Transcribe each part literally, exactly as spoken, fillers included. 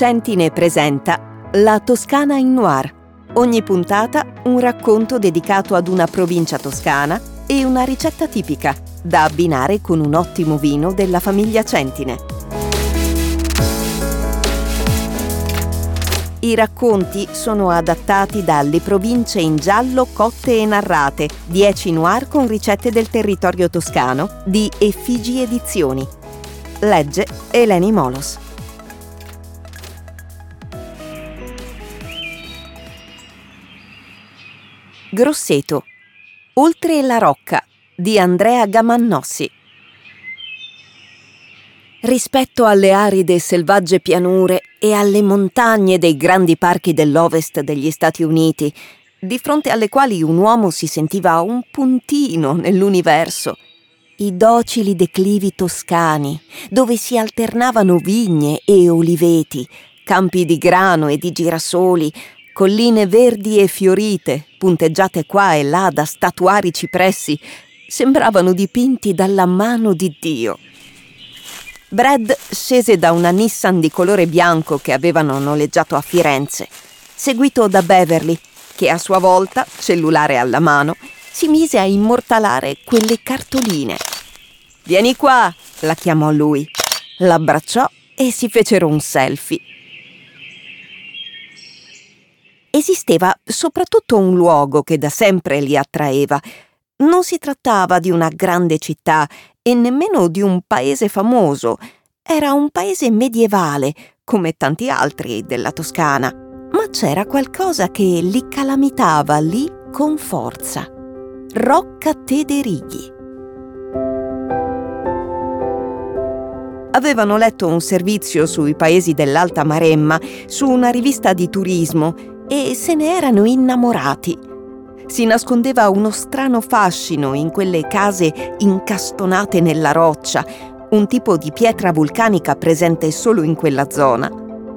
Centine presenta La Toscana in Noir. Ogni puntata un racconto dedicato ad una provincia toscana e una ricetta tipica, da abbinare con un ottimo vino della famiglia Centine. I racconti sono adattati dalle province in giallo cotte e narrate, dieci noir con ricette del territorio toscano, di Effigi Edizioni. Legge Eleni Molos. Grosseto, oltre la Rocca, di Andrea Gamannossi. Rispetto alle aride e selvagge pianure e alle montagne dei grandi parchi dell'ovest degli Stati Uniti, di fronte alle quali un uomo si sentiva un puntino nell'universo, i docili declivi toscani, dove si alternavano vigne e oliveti, campi di grano e di girasoli, colline verdi e fiorite, punteggiate qua e là da statuari cipressi, sembravano dipinti dalla mano di Dio. Brad scese da una Nissan di colore bianco che avevano noleggiato a Firenze, seguito da Beverly, che a sua volta, cellulare alla mano, si mise a immortalare quelle cartoline. «Vieni qua!» la chiamò lui. L'abbracciò e si fecero un selfie. Esisteva soprattutto un luogo che da sempre li attraeva. Non si trattava di una grande città e nemmeno di un paese famoso. Era un paese medievale, come tanti altri della Toscana, ma c'era qualcosa che li calamitava lì con forza. Rocca Tederighi. Avevano letto un servizio sui paesi dell'Alta Maremma su una rivista di turismo e se ne erano innamorati. Si nascondeva uno strano fascino in quelle case incastonate nella roccia, un tipo di pietra vulcanica presente solo in quella zona.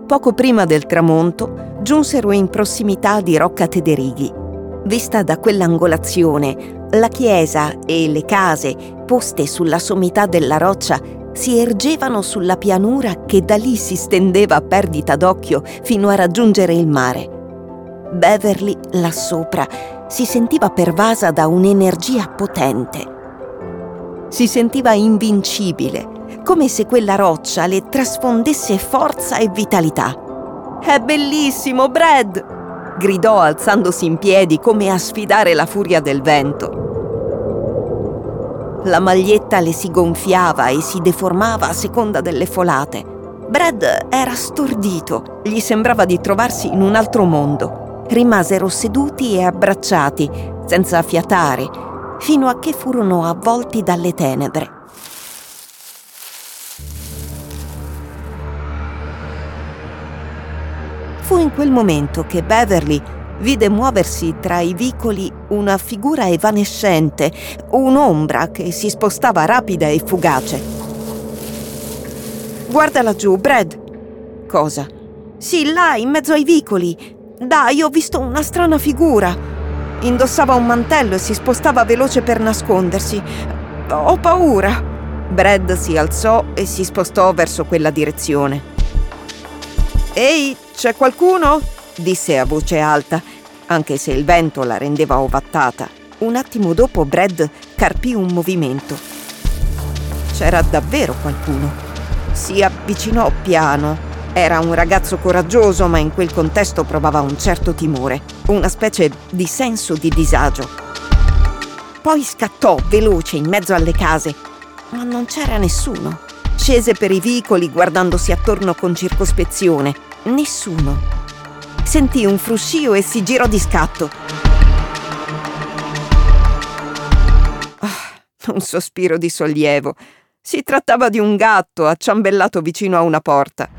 Poco prima del tramonto giunsero in prossimità di Rocca Tederighi. Vista da quell'angolazione, la chiesa e le case, poste sulla sommità della roccia, si ergevano sulla pianura che da lì si stendeva a perdita d'occhio fino a raggiungere il mare. Beverly, là sopra, si sentiva pervasa da un'energia potente. Si sentiva invincibile, come se quella roccia le trasfondesse forza e vitalità. «È bellissimo, Brad!» gridò alzandosi in piedi come a sfidare la furia del vento. La maglietta le si gonfiava e si deformava a seconda delle folate. Brad era stordito, gli sembrava di trovarsi in un altro mondo. Rimasero seduti e abbracciati, senza fiatare, fino a che furono avvolti dalle tenebre. Fu in quel momento che Beverly vide muoversi tra i vicoli una figura evanescente, un'ombra che si spostava rapida e fugace. «Guarda laggiù, Brad!» «Cosa?» «Sì, là, in mezzo ai vicoli!» «Dai, ho visto una strana figura. Indossava un mantello e si spostava veloce per nascondersi. Ho paura!» Brad si alzò e si spostò verso quella direzione. «Ehi, c'è qualcuno?» disse a voce alta, anche se il vento la rendeva ovattata. Un attimo dopo Brad carpì un movimento. C'era davvero qualcuno. Si avvicinò piano. Era un ragazzo coraggioso, ma in quel contesto provava un certo timore, una specie di senso di disagio. Poi scattò veloce in mezzo alle case, ma non c'era nessuno. Scese per i vicoli guardandosi attorno con circospezione. Nessuno. Sentì un fruscio e si girò di scatto. Oh, un sospiro di sollievo. Si trattava di un gatto acciambellato vicino a una porta.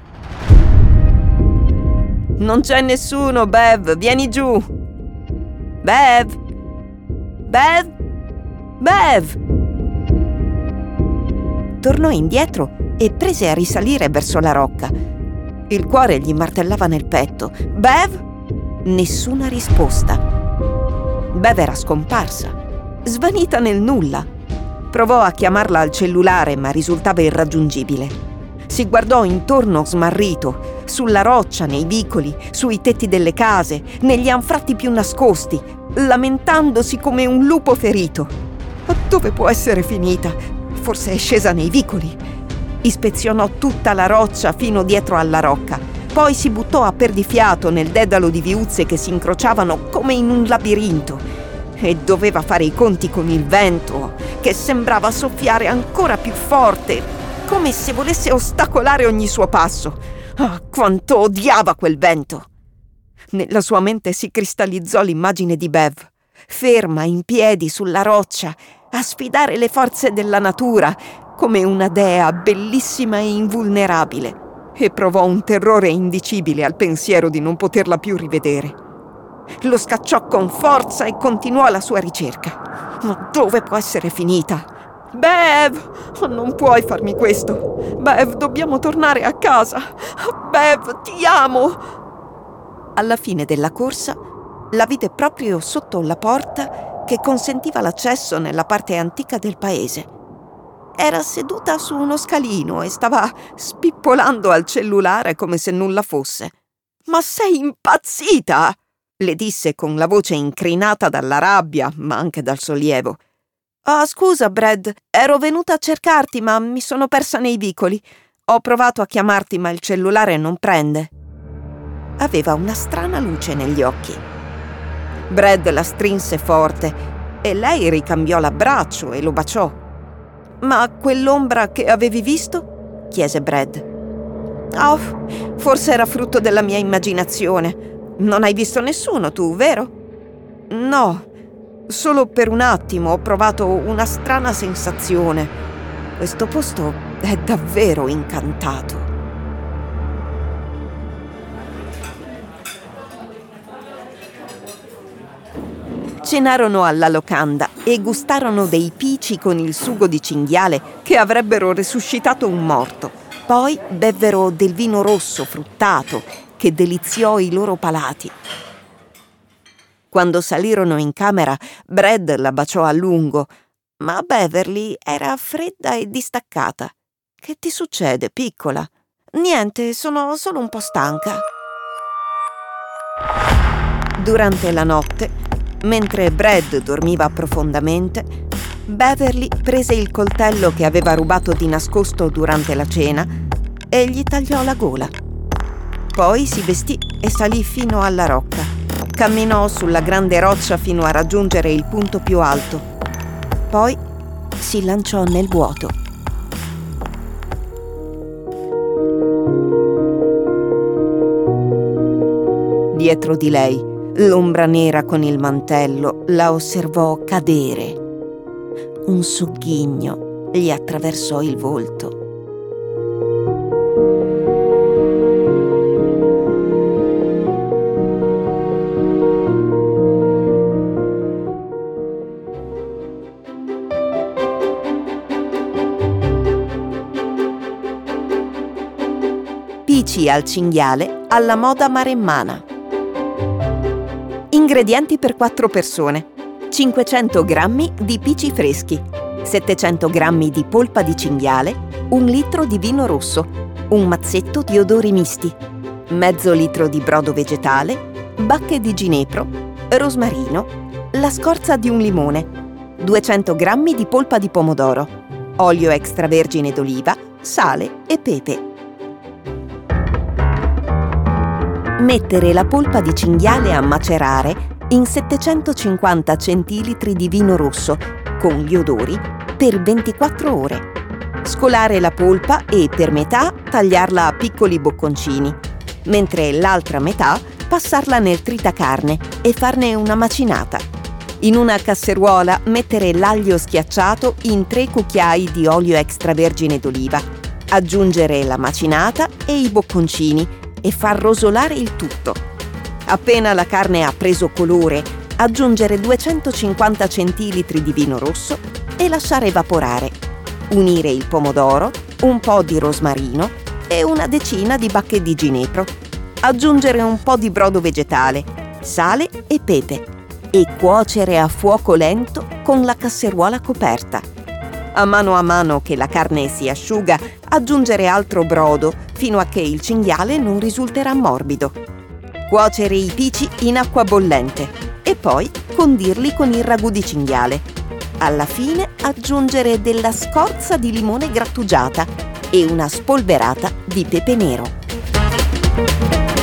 «Non c'è nessuno, Bev! Vieni giù! Bev! Bev! Bev!» Tornò indietro e prese a risalire verso la rocca. Il cuore gli martellava nel petto. «Bev!» Nessuna risposta. Bev era scomparsa, svanita nel nulla. Provò a chiamarla al cellulare, ma risultava irraggiungibile. Si guardò intorno smarrito, sulla roccia, nei vicoli, sui tetti delle case, negli anfratti più nascosti, lamentandosi come un lupo ferito. Dove può essere finita? Forse è scesa nei vicoli. Ispezionò tutta la roccia fino dietro alla rocca, poi si buttò a perdifiato nel dedalo di viuzze che si incrociavano come in un labirinto. E doveva fare i conti con il vento, che sembrava soffiare ancora più forte, come se volesse ostacolare ogni suo passo. Ah, quanto odiava quel vento! Nella sua mente si cristallizzò l'immagine di Bev, ferma in piedi sulla roccia, a sfidare le forze della natura, come una dea bellissima e invulnerabile, e provò un terrore indicibile al pensiero di non poterla più rivedere. Lo scacciò con forza e continuò la sua ricerca. Ma dove può essere finita? Bev! Oh, non puoi farmi questo! Bev, dobbiamo tornare a casa! Bev, ti amo! Alla fine della corsa la vide proprio sotto la porta che consentiva l'accesso nella parte antica del paese. Era seduta su uno scalino e stava spippolando al cellulare come se nulla fosse. Ma sei impazzita! Le disse con la voce incrinata dalla rabbia, ma anche dal sollievo. «Ah, scusa, Brad, ero venuta a cercarti, ma mi sono persa nei vicoli. Ho provato a chiamarti, ma il cellulare non prende». Aveva una strana luce negli occhi. Brad la strinse forte e lei ricambiò l'abbraccio e lo baciò. «Ma quell'ombra che avevi visto?» chiese Brad. «Oh, forse era frutto della mia immaginazione». Non hai visto nessuno tu, vero? No, solo per un attimo ho provato una strana sensazione. Questo posto è davvero incantato. Cenarono alla locanda e gustarono dei pici con il sugo di cinghiale che avrebbero resuscitato un morto. Poi bevvero del vino rosso fruttato che deliziò i loro palati. Quando salirono in camera, Brad la baciò a lungo, ma Beverly era fredda e distaccata. «Che ti succede, piccola?» «Niente, sono solo un po' stanca». Durante la notte, mentre Brad dormiva profondamente, Beverly prese il coltello che aveva rubato di nascosto durante la cena e gli tagliò la gola. Poi si vestì e salì fino alla rocca. Camminò sulla grande roccia fino a raggiungere il punto più alto. Poi si lanciò nel vuoto. Dietro di lei, l'ombra nera con il mantello la osservò cadere. Un sogghigno gli attraversò il volto. Pici al cinghiale alla moda maremmana. Ingredienti per quattro persone: cinquecento grammi di pici freschi, settecento grammi di polpa di cinghiale, un litro di vino rosso, un mazzetto di odori misti, mezzo litro di brodo vegetale, bacche di ginepro, rosmarino, la scorza di un limone, duecento grammi di polpa di pomodoro, olio extravergine d'oliva, sale e pepe. Mettere la polpa di cinghiale a macerare in settecentocinquanta centilitri di vino rosso con gli odori per ventiquattro ore. Scolare la polpa e per metà tagliarla a piccoli bocconcini, mentre l'altra metà passarla nel tritacarne e farne una macinata. In una casseruola mettere l'aglio schiacciato in tre cucchiai di olio extravergine d'oliva, aggiungere la macinata e i bocconcini e far rosolare il tutto. Appena la carne ha preso colore, aggiungere duecentocinquanta centilitri di vino rosso e lasciare evaporare. Unire il pomodoro, un po' di rosmarino e una decina di bacche di ginepro. Aggiungere un po' di brodo vegetale, sale e pepe e cuocere a fuoco lento con la casseruola coperta. a mano a mano che la carne si asciuga, aggiungere altro brodo fino a che il cinghiale non risulterà morbido. Cuocere i pici in acqua bollente e poi condirli con il ragù di cinghiale. Alla fine aggiungere della scorza di limone grattugiata e una spolverata di pepe nero.